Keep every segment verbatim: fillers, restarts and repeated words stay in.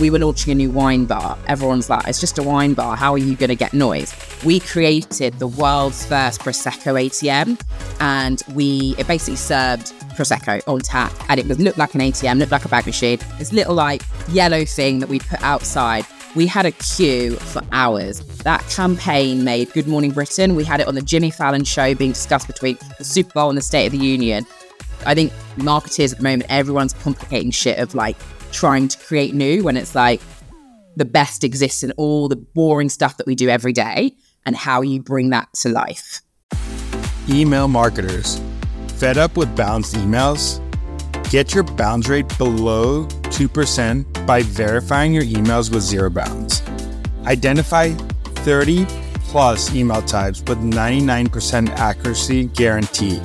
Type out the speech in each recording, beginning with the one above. We were launching a new wine bar. Everyone's like, it's just a wine bar. How are you going to get noise? We created the world's first Prosecco A T M, and we it basically served Prosecco on tap, and it was looked like an A T M, looked like a bag machine. This little like yellow thing that we put outside. We had a queue for hours. That campaign made Good Morning Britain. We had it on the Jimmy Fallon show being discussed between the Super Bowl and the State of the Union. I think marketers at the moment, everyone's complicating shit of like, trying to create new when it's like the best exists in all the boring stuff that we do every day and how you bring that to life. Email marketers, fed up with bounced emails? Get your bounce rate below two percent by verifying your emails with zero bounds. Identify thirty plus email types with ninety-nine percent accuracy guarantee.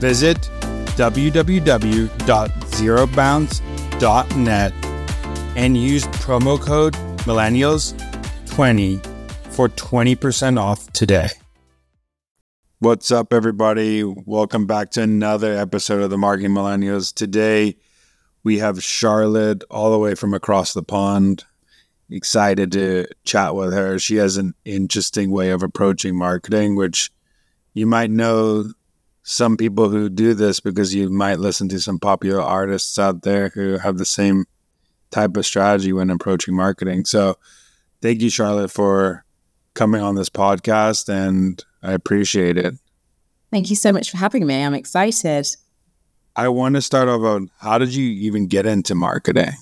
Visit w w w dot zero bounds dot com Dot net and use promo code millennials twenty for twenty percent off today. What's up, everybody? Welcome back to another episode of The Marketing Millennials. Today, we have Charlotte all the way from across the pond. Excited to chat with her. She has an interesting way of approaching marketing, which you might know some people who do this because you might listen to some popular artists out there who have the same type of strategy when approaching marketing. So thank you, Charlotte, for coming on this podcast, and I appreciate it. Thank you so much for having me. I'm excited. I want to start off on how did you even get into marketing?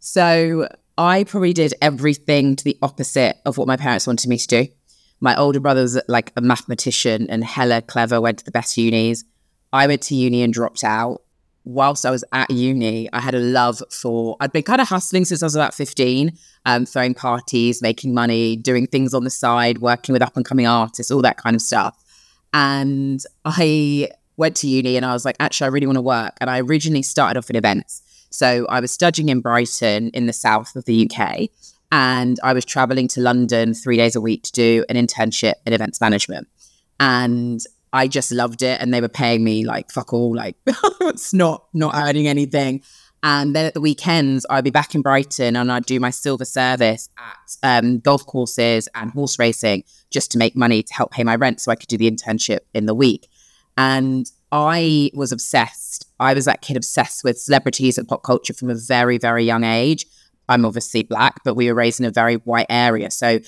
So I probably did everything to the opposite of what my parents wanted me to do. My older brother was like a mathematician and hella clever, went to the best unis. I went to uni and dropped out. Whilst I was at uni, I had a love for, I'd been kind of hustling since I was about fifteen, um, throwing parties, making money, doing things on the side, working with up and coming artists, all that kind of stuff. And I went to uni and I was like, actually, I really want to work. And I originally started off in events. So I was studying in Brighton in the south of the U K. And I was traveling to London three days a week to do an internship in events management. And I just loved it. And they were paying me like, fuck all, like it's not, not earning anything. And then at the weekends, I'd be back in Brighton and I'd do my silver service at um, golf courses and horse racing just to make money to help pay my rent so I could do the internship in the week. And I was obsessed. I was that kid obsessed with celebrities and pop culture from a very, very young age. I'm obviously black, but we were raised in a very white area. So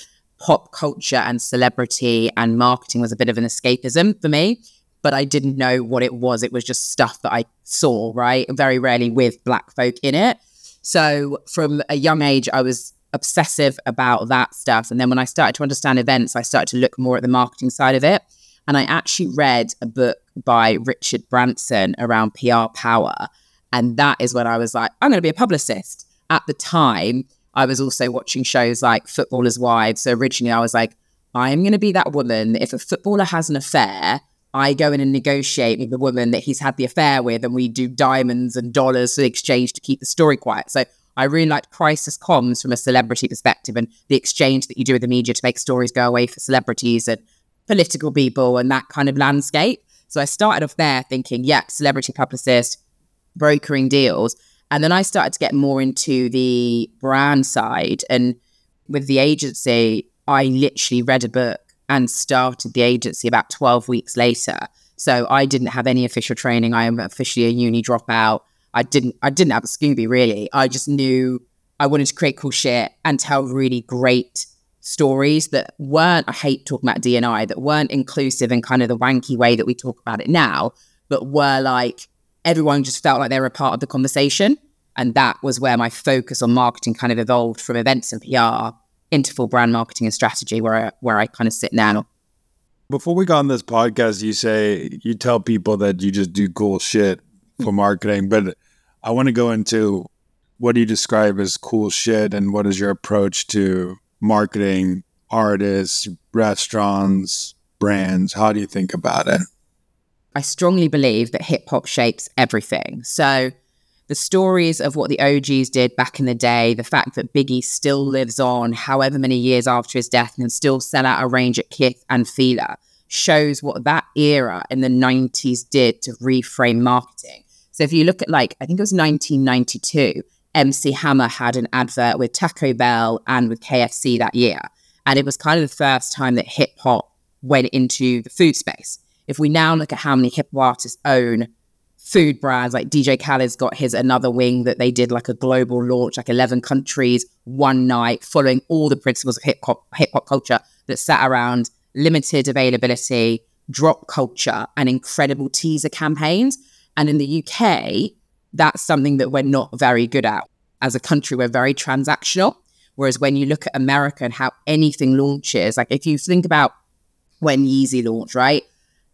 pop culture and celebrity and marketing was a bit of an escapism for me, but I didn't know what it was. It was just stuff that I saw, right? Very rarely with black folk in it. So from a young age, I was obsessive about that stuff. And then when I started to understand events, I started to look more at the marketing side of it. And I actually read a book by Richard Branson around P R power. And that is when I was like, I'm going to be a publicist. At the time, I was also watching shows like Footballers' Wives. So originally I was like, I'm going to be that woman. If a footballer has an affair, I go in and negotiate with the woman that he's had the affair with, and we do diamonds and dollars for the exchange to keep the story quiet. So I really liked crisis comms from a celebrity perspective and the exchange that you do with the media to make stories go away for celebrities and political people and that kind of landscape. So I started off there thinking, yeah, celebrity publicist, brokering deals. And then I started to get more into the brand side. And with the agency, I literally read a book and started the agency about twelve weeks later. So I didn't have any official training. I am officially a uni dropout. I didn't I didn't have a Scooby, really. I just knew I wanted to create cool shit and tell really great stories that weren't, I hate talking about D and I, that weren't inclusive in kind of the wanky way that we talk about it now, but were like, everyone just felt like they were a part of the conversation. And that was where my focus on marketing kind of evolved from events and P R into full brand marketing and strategy where I, where I kind of sit now. Before we got on this podcast, you say, you tell people that you just do cool shit for marketing, but I want to go into what do you describe as cool shit and what is your approach to marketing artists, restaurants, brands? How do you think about it? I strongly believe that hip hop shapes everything. So the stories of what the O Gs did back in the day, the fact that Biggie still lives on however many years after his death and can still sell out a range at Kith and Fila shows what that era in the nineties did to reframe marketing. So if you look at, like, I think it was nineteen ninety-two, M C Hammer had an advert with Taco Bell and with K F C that year. And it was kind of the first time that hip hop went into the food space. If we now look at how many hip hop artists own food brands, like D J Khaled's got his Another Wing that they did like a global launch, like eleven countries, one night, following all the principles of hip hop hip hop culture that sat around limited availability, drop culture, and incredible teaser campaigns. And in the U K, that's something that we're not very good at. As a country, we're very transactional. Whereas when you look at America and how anything launches, like if you think about when Yeezy launched, right?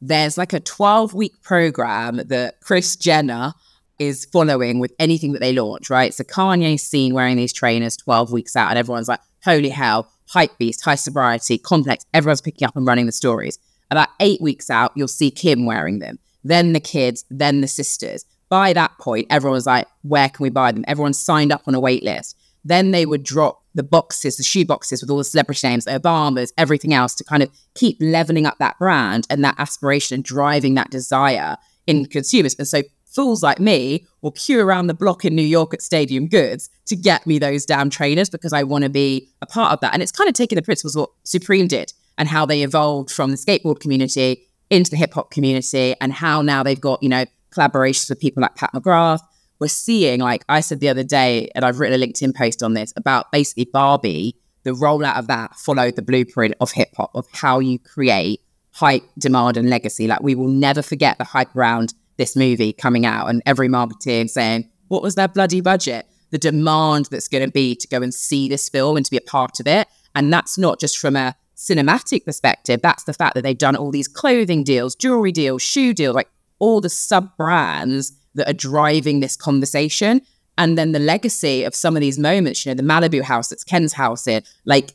There's like a twelve-week program that Kris Jenner is following with anything that they launch, right? So Kanye's seen wearing these trainers twelve weeks out and everyone's like, holy hell, hype beast, high sobriety, complex. Everyone's picking up and running the stories. About eight weeks out, you'll see Kim wearing them. Then the kids, then the sisters. By that point, everyone's like, where can we buy them? Everyone signed up on a wait list. Then they would drop the boxes, the shoe boxes with all the celebrity names, Obamas, everything else to kind of keep leveling up that brand and that aspiration and driving that desire in consumers. And so fools like me will queue around the block in New York at Stadium Goods to get me those damn trainers because I want to be a part of that. And it's kind of taking the principles of what Supreme did and how they evolved from the skateboard community into the hip hop community and how now they've got, you know, collaborations with people like Pat McGrath. We're seeing, like I said the other day, and I've written a LinkedIn post on this, about basically Barbie, the rollout of that followed the blueprint of hip hop, of how you create hype, demand, and legacy. Like we will never forget the hype around this movie coming out and every marketeer saying, what was their bloody budget? The demand that's going to be to go and see this film and to be a part of it. And that's not just from a cinematic perspective. That's the fact that they've done all these clothing deals, jewelry deals, shoe deals, like all the sub brands that are driving this conversation. And then the legacy of some of these moments, you know, the Malibu house that's Ken's house in, like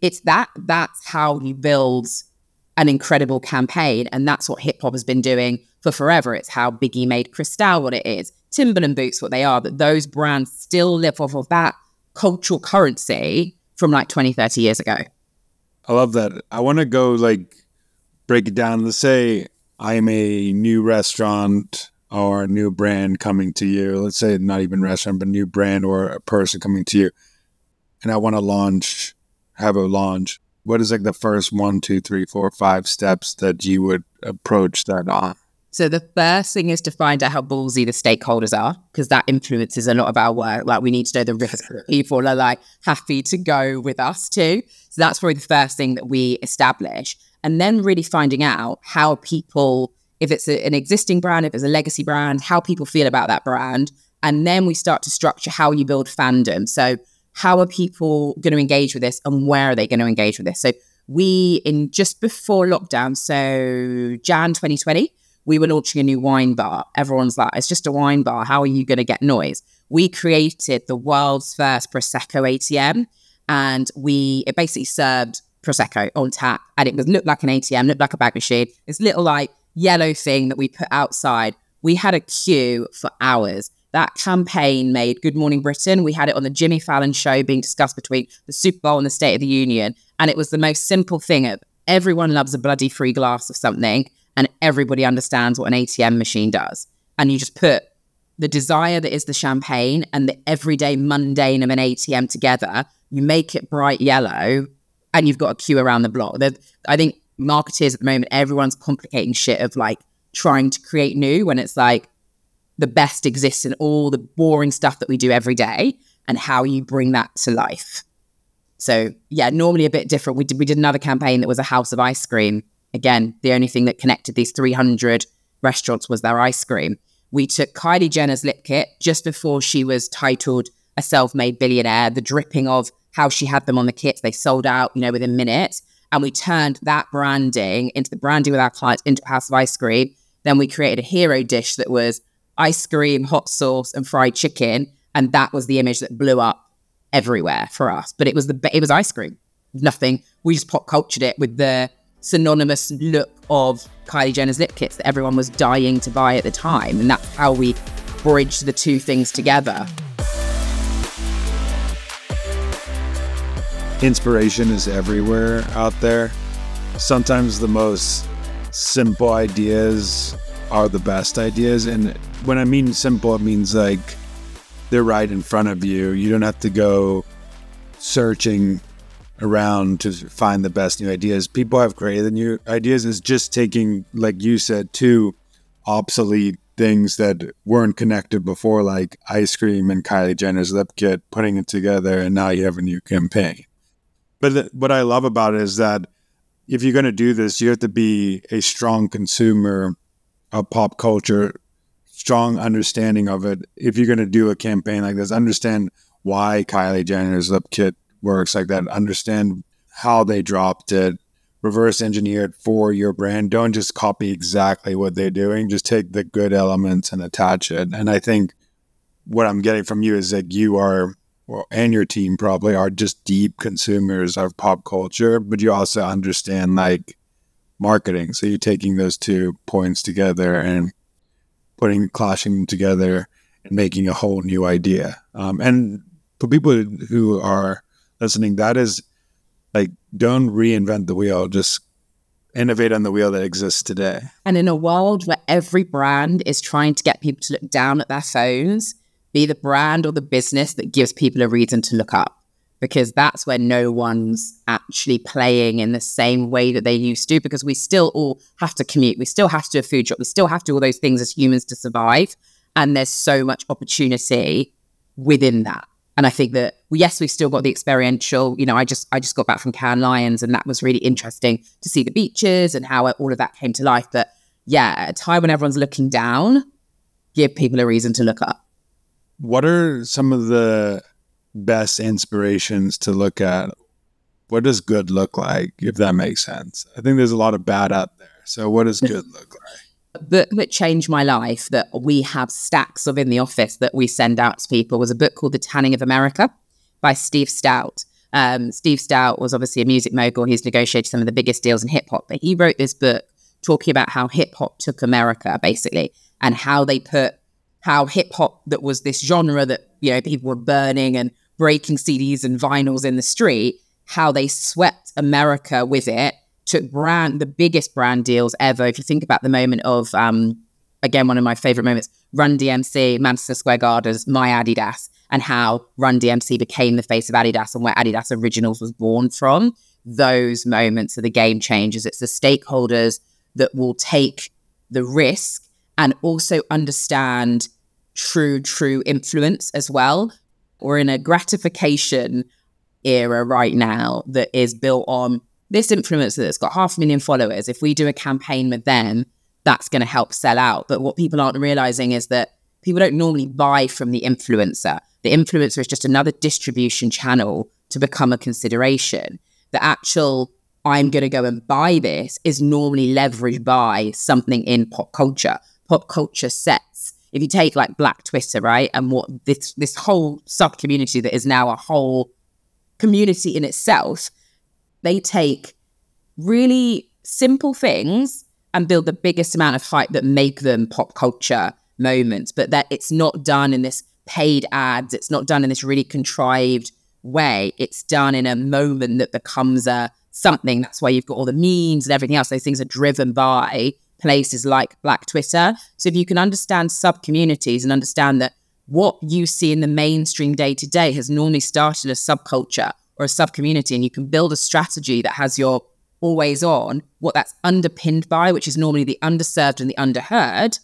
it's that, that's how you build an incredible campaign. And that's what hip hop has been doing for forever. It's how Biggie made Cristal what it is, Timberland boots what they are, that those brands still live off of that cultural currency from like twenty, thirty years ago. I love that. I want to go like break it down. Let's say I'm a new restaurant or a new brand coming to you, let's say not even restaurant, but new brand or a person coming to you, and I want to launch, have a launch, what is like the first one, two, three, four, five steps that you would approach that on? So the first thing is to find out how ballsy the stakeholders are, because that influences a lot of our work. Like we need to know the risk that people are like happy to go with us too. So that's probably the first thing that we establish. And then really finding out how people, if it's a, an existing brand, if it's a legacy brand, how people feel about that brand. And then we start to structure how you build fandom. So how are people going to engage with this and where are they going to engage with this? So we, in just before lockdown, so January twenty twenty, we were launching a new wine bar. Everyone's like, it's just a wine bar. How are you going to get noise? We created the world's first Prosecco A T M and we it basically served Prosecco on tap and it was looked like an A T M, looked like a bag machine. It's little like yellow thing that we put outside. We had a queue for hours. That campaign made Good Morning Britain. We had it on the Jimmy Fallon show being discussed between the Super Bowl and the State of the Union. And it was the most simple thing of everyone loves a bloody free glass of something and everybody understands what an A T M machine does. And you just put the desire that is the champagne and the everyday mundane of an A T M together. You make it bright yellow and you've got a queue around the block. There, I think marketers at the moment, everyone's complicating shit of like trying to create new when it's like the best exists in all the boring stuff that we do every day and how you bring that to life. So yeah, normally a bit different. We did, we did another campaign that was a house of ice cream. Again, the only thing that connected these three hundred restaurants was their ice cream. We took Kylie Jenner's lip kit just before she was titled a self-made billionaire, the dripping of how she had them on the kits. They sold out, you know, within minutes. And we turned that branding into the branding with our clients into a house of ice cream. Then we created a hero dish that was ice cream, hot sauce, and fried chicken. And that was the image that blew up everywhere for us. But it was the it was ice cream. nothing. We just pop cultured it with the synonymous look of Kylie Jenner's lip kits that everyone was dying to buy at the time. And that's how we bridge the two things together. Inspiration is everywhere out there. Sometimes the most simple ideas are the best ideas. And when I mean simple, it means like they're right in front of you. You don't have to go searching around to find the best new ideas. People have created new ideas. It's just taking, like you said, two obsolete things that weren't connected before, like ice cream and Kylie Jenner's lip kit, putting it together, and now you have a new campaign. But th- what I love about it is that if you're going to do this, you have to be a strong consumer of pop culture, strong understanding of it. If you're going to do a campaign like this, understand why Kylie Jenner's lip kit works like that. Understand how they dropped it. Reverse engineer it for your brand. Don't just copy exactly what they're doing. Just take the good elements and attach it. And I think what I'm getting from you is that you are, well, and your team probably are just deep consumers of pop culture, but you also understand like marketing. So you're taking those two points together and putting, clashing them together and making a whole new idea. Um, and for people who are listening, that is like, don't reinvent the wheel, just innovate on the wheel that exists today. And in a world where every brand is trying to get people to look down at their phones, be the brand or the business that gives people a reason to look up, because that's where no one's actually playing in the same way that they used to, because we still all have to commute. We still have to do a food shop. We still have to do all those things as humans to survive. And there's so much opportunity within that. And I think that, yes, we've still got the experiential, you know, I just I just got back from Cannes Lions and that was really interesting to see the beaches and how all of that came to life. But yeah, at a time when everyone's looking down, give people a reason to look up. What are some of the best inspirations to look at? What does good look like, if that makes sense? I think there's a lot of bad out there. So what does good look like? Book that changed my life that we have stacks of in the office that we send out to people was a book called The Tanning of America by Steve Stout. Um, Steve Stout was obviously a music mogul. He's negotiated some of the biggest deals in hip hop, but he wrote this book talking about how hip hop took America basically, and how they put, how hip hop that was this genre that, you know, people were burning and breaking C Ds and vinyls in the street, how they swept America with it. Took brand, the biggest brand deals ever. If you think about the moment of, um, again, one of my favorite moments, Run D M C, Madison Square Garden's My Adidas, and how Run D M C became the face of Adidas and where Adidas Originals was born from. Those moments are the game changers. It's the stakeholders that will take the risk and also understand true, true influence as well. We're in a gratification era right now that is built on this influencer that's got half a million followers, if we do a campaign with them, that's going to help sell out. But what people aren't realizing is that people don't normally buy from the influencer. The influencer is just another distribution channel to become a consideration. The actual, I'm going to go and buy this, is normally leveraged by something in pop culture. Pop culture sets. If you take like Black Twitter, right? And what this, this whole sub-community that is now a whole community in itself, they take really simple things and build the biggest amount of hype that make them pop culture moments, but that it's not done in this paid ads. It's not done in this really contrived way. It's done in a moment that becomes a something. That's why you've got all the memes and everything else. Those things are driven by places like Black Twitter. So if you can understand sub-communities and understand that what you see in the mainstream day-to-day has normally started as subculture, or a sub-community, and you can build a strategy that has your always on, what that's underpinned by, which is normally the underserved and the underheard,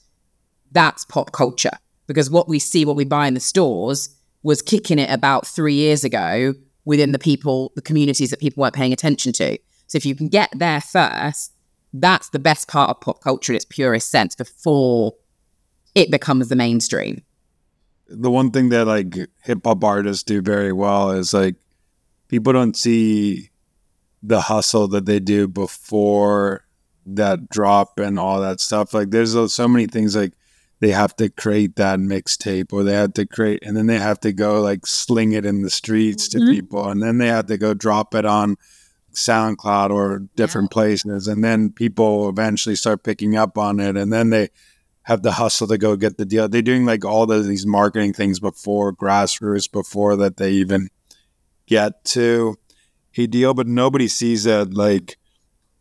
that's pop culture. Because what we see, what we buy in the stores was kicking it about three years ago within the people, the communities that people weren't paying attention to. So if you can get there first, that's the best part of pop culture in its purest sense before it becomes the mainstream. The one thing that like hip-hop artists do very well is like, people don't see the hustle that they do before that drop and all that stuff. Like there's so many things like they have to create that mixtape, or they have to create, and then they have to go like sling it in the streets mm-hmm. to people, and then they have to go drop it on SoundCloud or different yeah. places, and then people eventually start picking up on it, and then they have the hustle to go get the deal. They're doing like all of these marketing things before grassroots, before that they even get to a deal, but nobody sees that like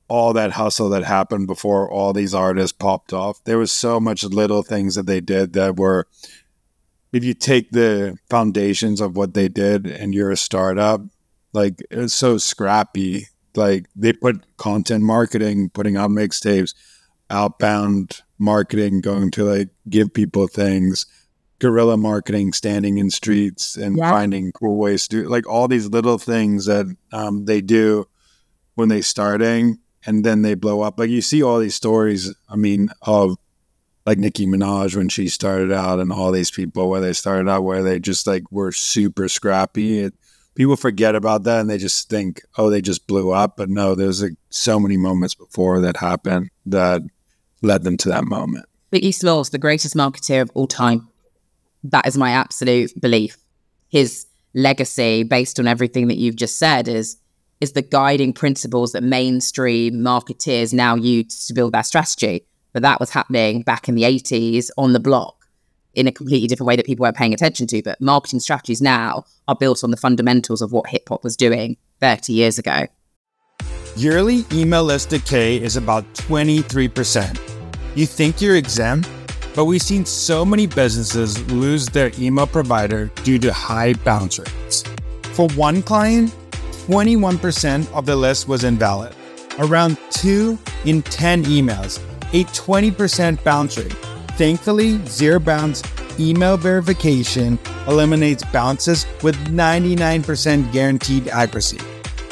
all that hustle that happened before all these artists popped off. There was so much little things that they did that were, if you take the foundations of what they did and you're a startup, like it was so scrappy. Like they put content marketing, putting out mixtapes, outbound marketing, going to like give people things, guerrilla marketing, standing in streets and yeah. finding cool ways to do, like all these little things that um, they do when they're starting, and then they blow up. Like you see all these stories, I mean, of like Nicki Minaj when she started out, and all these people where they started out, where they just like were super scrappy. It, people forget about that and they just think, oh, they just blew up. But no, there's like so many moments before that happened that led them to that moment. Biggie Smalls, the greatest marketer of all time. That is my absolute belief. His legacy, based on everything that you've just said, is is the guiding principles that mainstream marketeers now use to build their strategy. But that was happening back in the eighties on the block in a completely different way that people weren't paying attention to. But marketing strategies now are built on the fundamentals of what hip hop was doing thirty years ago. Yearly email list decay is about twenty-three percent. You think you're exempt? But we've seen so many businesses lose their email provider due to high bounce rates. For one client, twenty-one percent of the list was invalid. Around two in ten emails, a twenty percent bounce rate. Thankfully, Zero Bounce email verification eliminates bounces with ninety-nine percent guaranteed accuracy.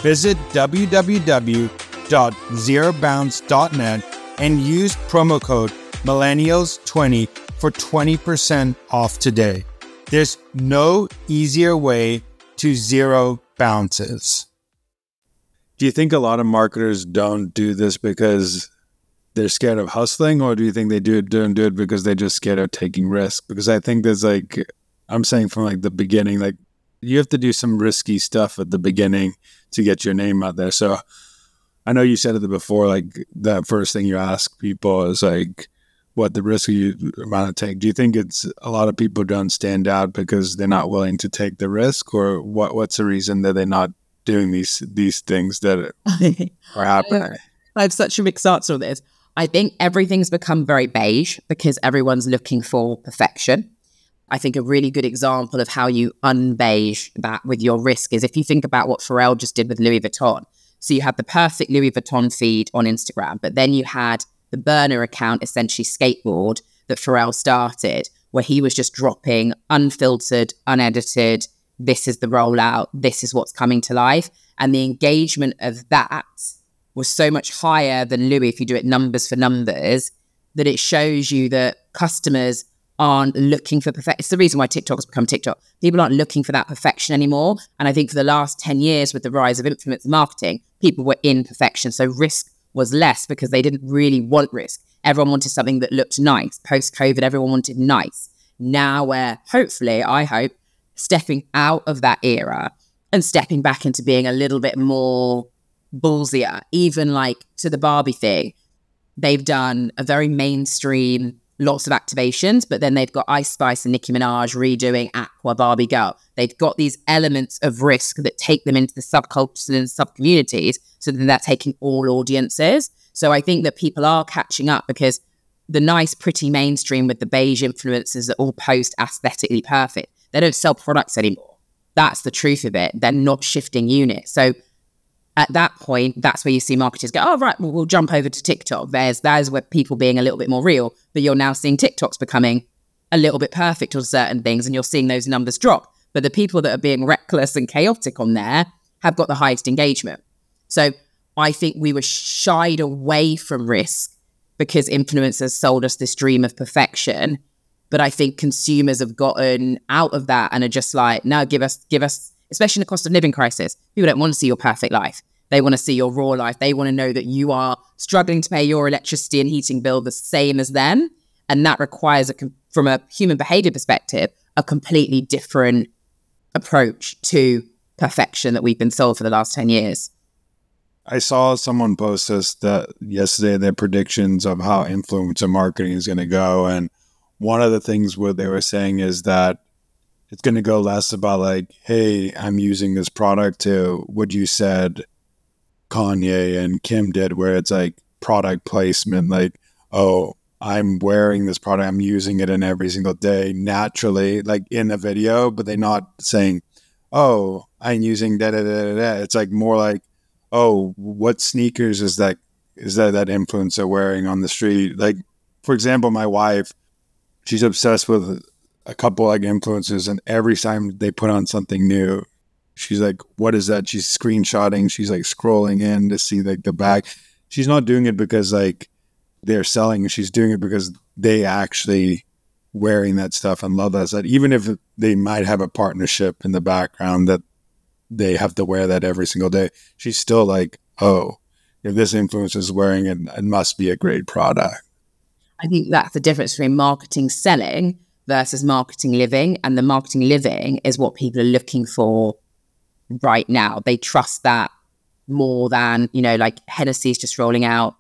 Visit w w w dot zero bounce dot net and use promo code millennials twenty for twenty percent off today. There's no easier way to zero bounces. Do you think a lot of marketers don't do this because they're scared of hustling, or do you think they do don't do it because they're just scared of taking risks? Because I think there's like, I'm saying from like the beginning, like you have to do some risky stuff at the beginning to get your name out there. So I know you said it before, like the first thing you ask people is like, what the risk you want to take. Do you think it's a lot of people don't stand out because they're not willing to take the risk, or what? What's the reason that they're not doing these these things that are happening? I have such a mixed answer on this. I think everything's become very beige because everyone's looking for perfection. I think a really good example of how you unbeige that with your risk is if you think about what Pharrell just did with Louis Vuitton. So you had the perfect Louis Vuitton feed on Instagram, but then you had the burner account, essentially Skateboard, that Pharrell started, where he was just dropping unfiltered, unedited, this is the rollout, this is what's coming to life. And the engagement of that was so much higher than Louis, if you do it numbers for numbers, that it shows you that customers aren't looking for perfection. It's the reason why TikTok has become TikTok. People aren't looking for that perfection anymore. And I think for the last ten years, with the rise of influencer marketing, people were in perfection. So risk was less because they didn't really want risk. Everyone wanted something that looked nice. Post-COVID, everyone wanted nice. Now we're hopefully, I hope, stepping out of that era and stepping back into being a little bit more ballsier. Even like to the Barbie thing, they've done a very mainstream, lots of activations, but then they've got Ice Spice and Nicki Minaj redoing Aqua, Barbie Girl. They've got these elements of risk that take them into the subcultures and sub-communities, so then they're taking all audiences. So I think that people are catching up because the nice, pretty mainstream with the beige influencers that all post aesthetically perfect, they don't sell products anymore. That's the truth of it. They're not shifting units. So at that point, that's where you see marketers go, oh, right, well, we'll jump over to TikTok. There's, there's where people being a little bit more real, but you're now seeing TikToks becoming a little bit perfect on certain things, and you're seeing those numbers drop. But the people that are being reckless and chaotic on there have got the highest engagement. So I think we were shied away from risk because influencers sold us this dream of perfection. But I think consumers have gotten out of that and are just like, no, give us, give us, especially in the cost of living crisis. People don't want to see your perfect life. They want to see your raw life. They want to know that you are struggling to pay your electricity and heating bill the same as them. And that requires, a, from a human behavior perspective, a completely different approach to perfection that we've been sold for the last ten years. I saw someone post this that yesterday, their predictions of how influencer marketing is going to go. And one of the things what they were saying is that it's going to go less about like, hey, I'm using this product, to what you said Kanye and Kim did, where it's like product placement, like, oh, I'm wearing this product, I'm using it in every single day naturally, like in a video, but they're not saying, oh, I'm using da da da da. It's like more like, oh, what sneakers is that is that that influencer wearing on the street? Like, for example, my wife, she's obsessed with a couple like influencers, and every time they put on something new, she's like, what is that? She's screenshotting, she's like scrolling in to see like the bag. She's not doing it because like they're selling, she's doing it because they actually wearing that stuff and love that stuff. Even if they might have a partnership in the background that they have to wear that every single day, she's still like, oh, if this influencer is wearing it, it must be a great product. I think that's the difference between marketing selling versus marketing living. And the marketing living is what people are looking for right now. They trust that more than, you know, like Hennessy's just rolling out.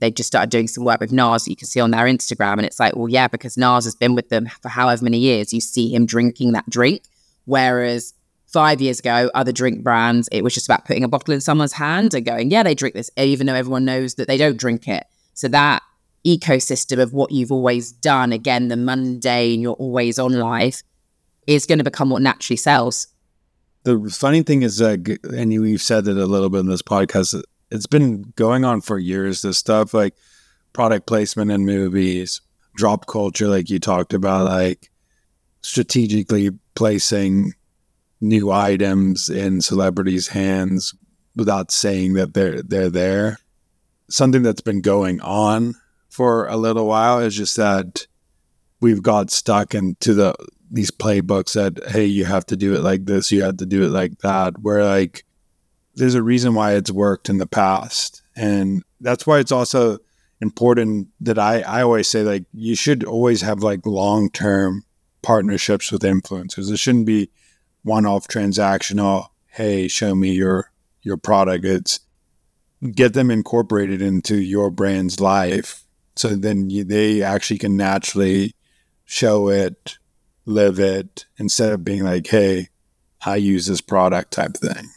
They just started doing some work with Nas that you can see on their Instagram. And it's like, well, yeah, because Nas has been with them for however many years, you see him drinking that drink. Whereas five years ago, other drink brands, it was just about putting a bottle in someone's hand and going, yeah, they drink this, even though everyone knows that they don't drink it. So that ecosystem of what you've always done, again, the mundane, you're always on life, is going to become what naturally sells. The funny thing is, uh, and we've said it a little bit in this podcast, it's been going on for years, this stuff, like product placement in movies, drop culture, like you talked about, like strategically placing new items in celebrities' hands without saying that they're they're there. Something that's been going on for a little while is just that we've got stuck into the these playbooks that, hey, you have to do it like this, you have to do it like that, where like there's a reason why it's worked in the past. And that's why it's also important that I, I always say, like, you should always have like long-term partnerships with influencers. It shouldn't be one-off transactional, hey, show me your your product. It's get them incorporated into your brand's life, so then you, they actually can naturally show it, live it, instead of being like, hey, I use this product type thing.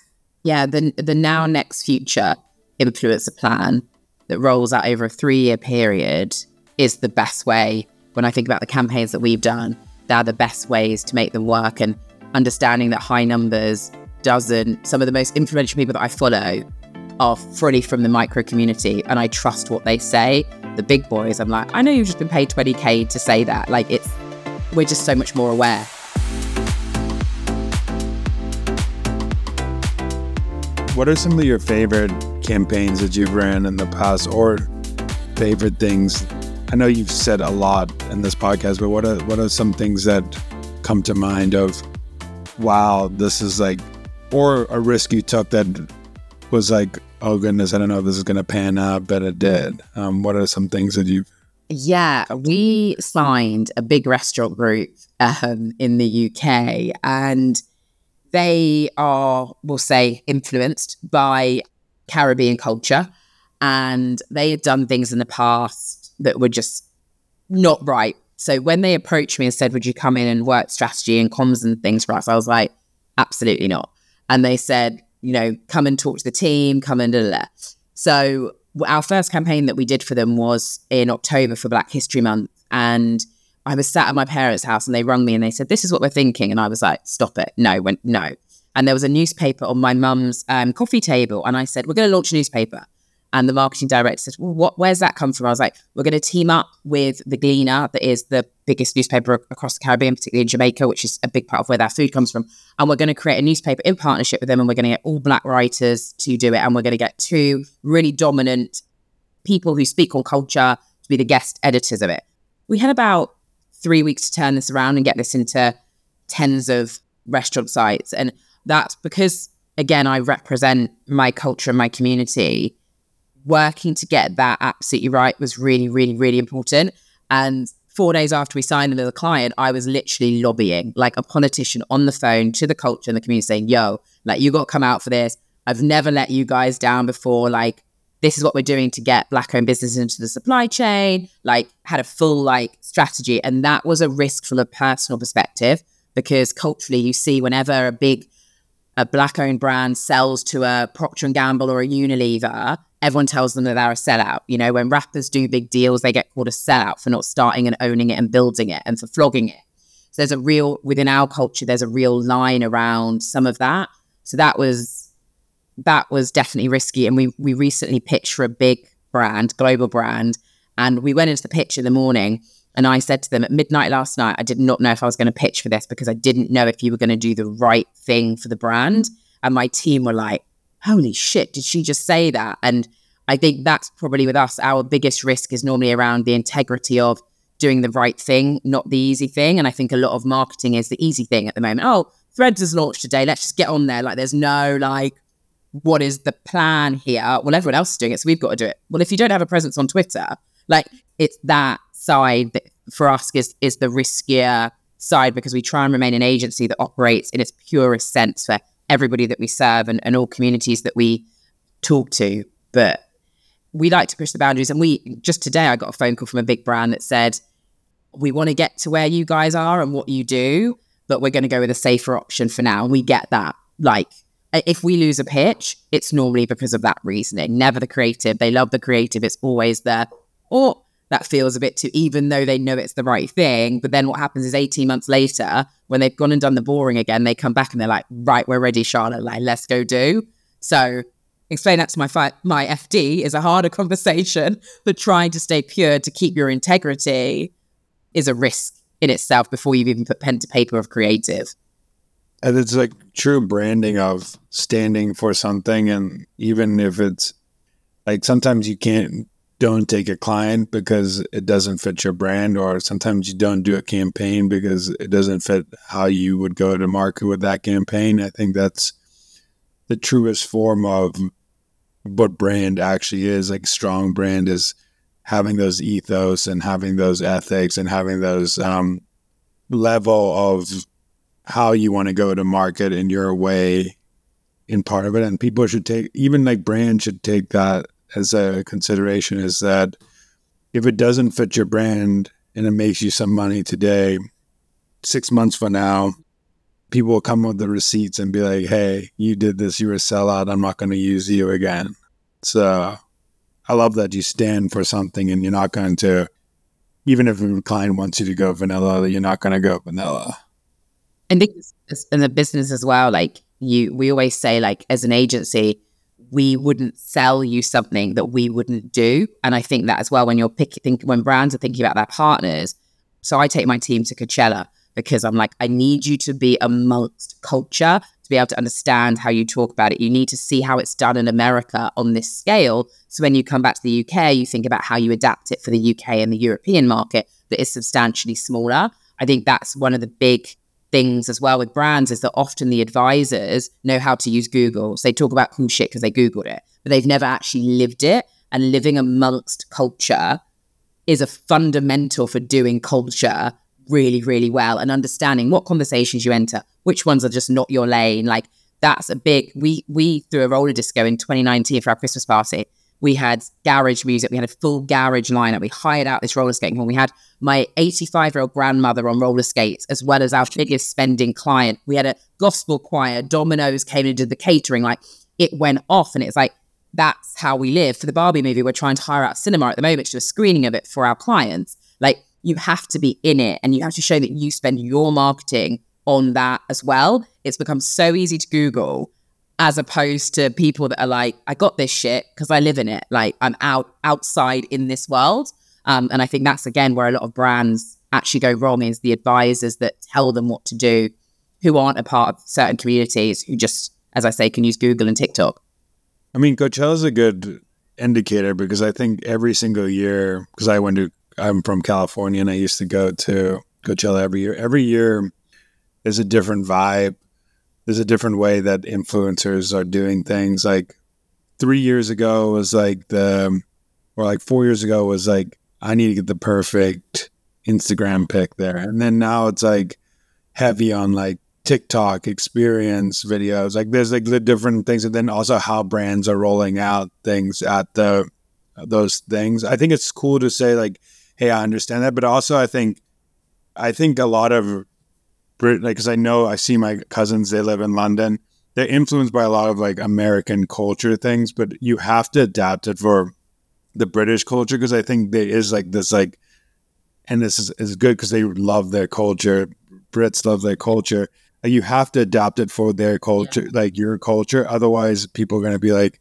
Yeah, the, the Now Next Future influencer plan that rolls out over a three-year period is the best way. When I think about the campaigns that we've done, they're the best ways to make them work. And understanding that high numbers doesn't, some of the most influential people that I follow are fully from the micro community, and I trust what they say. The big boys, I'm like, I know you've just been paid twenty K to say that. Like, it's, we're just so much more aware. What are some of your favorite campaigns that you've ran in the past, or favorite things? I know you've said a lot in this podcast, but what are, what are some things that come to mind of, wow, this is like, or a risk you took that was like, oh goodness, I don't know if this is going to pan out, but it did. Um, what are some things that you've... Yeah, we signed a big restaurant group um, in the U K, and they are, we'll say, influenced by Caribbean culture. And they had done things in the past that were just not right. So when they approached me and said, would you come in and work strategy and comms and things for us? I was like, absolutely not. And they said, you know, come and talk to the team, come and da, da, da. So our first campaign that we did for them was in October for Black History Month. And I was sat at my parents' house and they rung me and they said, this is what we're thinking. And I was like, stop it. No, went, no. And there was a newspaper on my mum's um, coffee table. And I said, we're going to launch a newspaper. And the marketing director said, well, what, where's that come from? I was like, we're going to team up with The Gleaner, that is the biggest newspaper across the Caribbean, particularly in Jamaica, which is a big part of where their food comes from. And we're going to create a newspaper in partnership with them, and we're going to get all Black writers to do it. And we're going to get two really dominant people who speak on culture to be the guest editors of it. We had about three weeks to turn this around and get this into tens of restaurant sites. And that's because, again, I represent my culture and my community. Working to get that absolutely right was really, really, really important. And four days after we signed another client, I was literally lobbying like a politician on the phone to the culture and the community saying, yo, like, you got to come out for this. I've never let you guys down before. Like, this is what we're doing to get Black owned businesses into the supply chain. Like, had a full like strategy. And that was a risk from a personal perspective, because culturally you see whenever a big, a Black owned brand sells to a Procter and Gamble or a Unilever, everyone tells them that they're a sellout. You know, when rappers do big deals, they get called a sellout for not starting and owning it and building it and for flogging it. So there's a real, within our culture, there's a real line around some of that. So that was, that was definitely risky. And we, we recently pitched for a big brand, global brand. And we went into the pitch in the morning and I said to them at midnight last night, I did not know if I was going to pitch for this because I didn't know if you were going to do the right thing for the brand. And my team were like, holy shit, did she just say that? And I think that's probably with us, our biggest risk is normally around the integrity of doing the right thing, not the easy thing. And I think a lot of marketing is the easy thing at the moment. Oh, Threads has launched today. Let's just get on there. Like, there's no like, what is the plan here? Well, everyone else is doing it, so we've got to do it. Well, if you don't have a presence on Twitter, like, it's that side that for us is, is the riskier side, because we try and remain an agency that operates in its purest sense for everybody that we serve and, and all communities that we talk to. But we like to push the boundaries. And we, just today, I got a phone call from a big brand that said, we want to get to where you guys are and what you do, but we're going to go with a safer option for now. And we get that. Like, if we lose a pitch, it's normally because of that reasoning, never the creative. They love the creative. It's always the, oh, that feels a bit too, even though they know it's the right thing. But then what happens is eighteen months later, when they've gone and done the boring again, they come back and they're like, right, we're ready, Charlotte, like, let's go do. So explain that to my fi- my F D is a harder conversation, but trying to stay pure to keep your integrity is a risk in itself before you've even put pen to paper of creative. And it's like true branding of standing for something. And even if it's like, sometimes you can't, don't take a client because it doesn't fit your brand, or sometimes you don't do a campaign because it doesn't fit how you would go to market with that campaign. I think that's the truest form of what brand actually is. Like, strong brand is having those ethos and having those ethics and having those um, level of how you want to go to market in your way in part of it. And people should take, even like brand should take that as a consideration, is that if it doesn't fit your brand and it makes you some money today, six months from now, people will come with the receipts and be like, hey, you did this, you were a sellout, I'm not going to use you again. So I love that you stand for something and you're not going to, even if a client wants you to go vanilla, you're not going to go vanilla. And in the business as well, like, you, we always say, like, as an agency, we wouldn't sell you something that we wouldn't do. And I think that as well, when you're picking, think, when brands are thinking about their partners. So I take my team to Coachella because I'm like, I need you to be amongst culture, to be able to understand how you talk about it. You need to see how it's done in America on this scale. So when you come back to the U K, you think about how you adapt it for the U K and the European market that is substantially smaller. I think that's one of the big things as well with brands, is that often the advisors know how to use Google. So they talk about cool shit because they Googled it, but they've never actually lived it. And living amongst culture is a fundamental for doing culture really, really well, and understanding what conversations you enter, which ones are just not your lane. Like, that's a big, we, we threw a roller disco in twenty nineteen for our Christmas party. We had garage music. We had a full garage lineup. We hired out this roller skating hall. We had my eighty-five-year-old grandmother on roller skates, as well as our biggest spending client. We had a gospel choir. Domino's came and did the catering. Like, it went off, and it's like, that's how we live. For the Barbie movie, we're trying to hire out cinema at the moment to do a screening of it for our clients. Like, you have to be in it, and you have to show that you spend your marketing on that as well. It's become so easy to Google, as opposed to people that are like, I got this shit because I live in it. Like, I'm out outside in this world. Um, and I think that's, again, where a lot of brands actually go wrong, is the advisors that tell them what to do, who aren't a part of certain communities, who just, as I say, can use Google and TikTok. I mean, Coachella's a good indicator, because I think every single year, because I went to, I'm from California and I used to go to Coachella every year. Every year there's a different vibe. There's a different way that influencers are doing things. Like three years ago was like the, or like four years ago was like, I need to get the perfect Instagram pic there. And then now it's like heavy on like TikTok experience videos. Like there's like the different things. And then also how brands are rolling out things at the, those things. I think it's cool to say like, hey, I understand that. But also I think, I think a lot of Brit, like, cause I know I see my cousins, they live in London. They're influenced by a lot of like American culture things, but you have to adapt it for the British culture. Cause I think there is like this, like, and this is, is good because they love their culture. Brits love their culture. Like, you have to adapt it for their culture, yeah. like your culture. Otherwise, people are going to be like,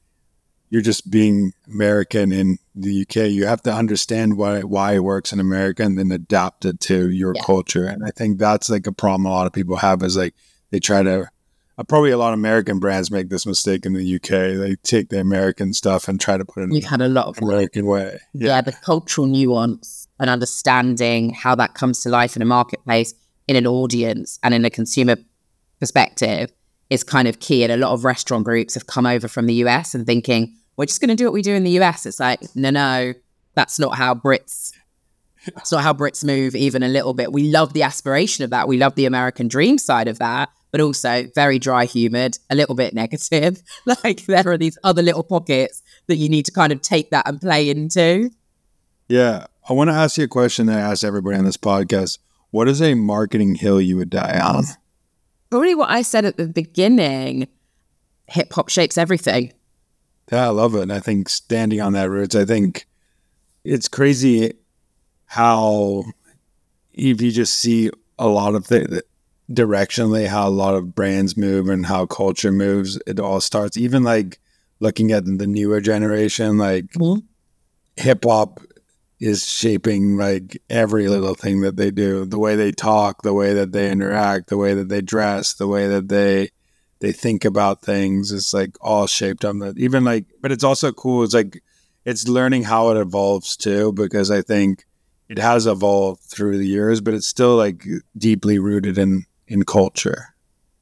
you're just being American in the U K. You have to understand why, why it works in America and then adapt it to your yeah. culture. And I think that's like a problem a lot of people have is like they try to, uh, probably a lot of American brands make this mistake in the U K. They take the American stuff and try to put it in We've had a lot of American way. Yeah. yeah, the cultural nuance and understanding how that comes to life in a marketplace, in an audience and in a consumer perspective is kind of key. And a lot of restaurant groups have come over from the U S and thinking, we're just going to do what we do in the U S. It's like, no, no, that's not how Brits, that's not how Brits move even a little bit. We love the aspiration of that. We love the American dream side of that, but also very dry humid, a little bit negative. Like there are these other little pockets that you need to kind of take that and play into. Yeah. I want to ask you a question that I ask everybody on this podcast. What is a marketing hill you would die on? Probably what I said at the beginning, hip hop shapes everything. Yeah, I love it. And I think standing on that roots, I think it's crazy how if you just see a lot of the directionally, how a lot of brands move and how culture moves, it all starts even like looking at the newer generation, like mm-hmm. hip hop is shaping like every little thing that they do, the way they talk, the way that they interact, the way that they dress, the way that they, they think about things. It's like all shaped on that. Even like, but it's also cool. It's like, it's learning how it evolves too, because I think it has evolved through the years, but it's still like deeply rooted in, in culture.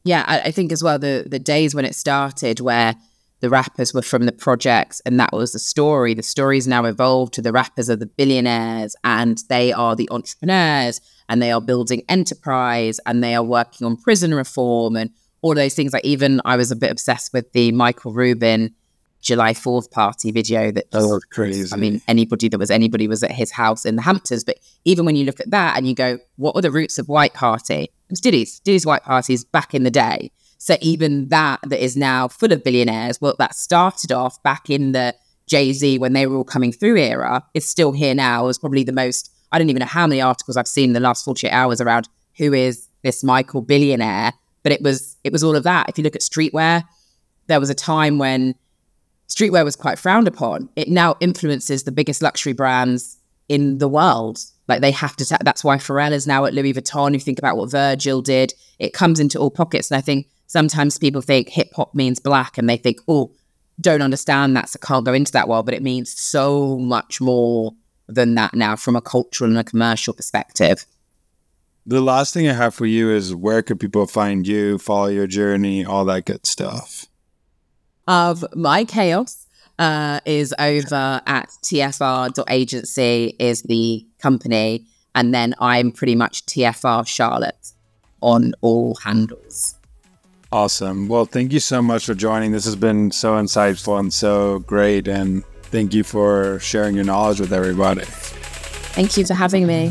Yeah. I, I think as well, the, the days when it started where the rappers were from the projects and that was the story. The story's now evolved to the rappers are the billionaires and they are the entrepreneurs and they are building enterprise and they are working on prison reform and all those things. Like even I was a bit obsessed with the Michael Rubin July fourth party video. That, just, that was crazy. I mean, anybody that was anybody was at his house in the Hamptons. But even when you look at that and you go, what were the roots of white party? It was Diddy's, Diddy's white parties back in the day. So even that that is now full of billionaires, well, that started off back in the Jay-Z when they were all coming through era, is still here now. Is probably the most, I don't even know how many articles I've seen in the last forty-eight hours around who is this Michael billionaire, but it was it was all of that. If you look at streetwear, there was a time when streetwear was quite frowned upon. It now influences the biggest luxury brands in the world. Like they have to, ta- that's why Pharrell is now at Louis Vuitton. You think about what Virgil did, it comes into all pockets. And I think, sometimes people think hip hop means black and they think, oh, don't understand that, so can't go into that world. But it means so much more than that now from a cultural and a commercial perspective. The last thing I have for you is where could people find you, follow your journey, all that good stuff? Of my chaos uh, is over at T F R dot agency is the company. And then I'm pretty much T F R Charlotte on all handles. Awesome. Well, thank you so much for joining. This has been so insightful and so great. And thank you for sharing your knowledge with everybody. Thank you for having me.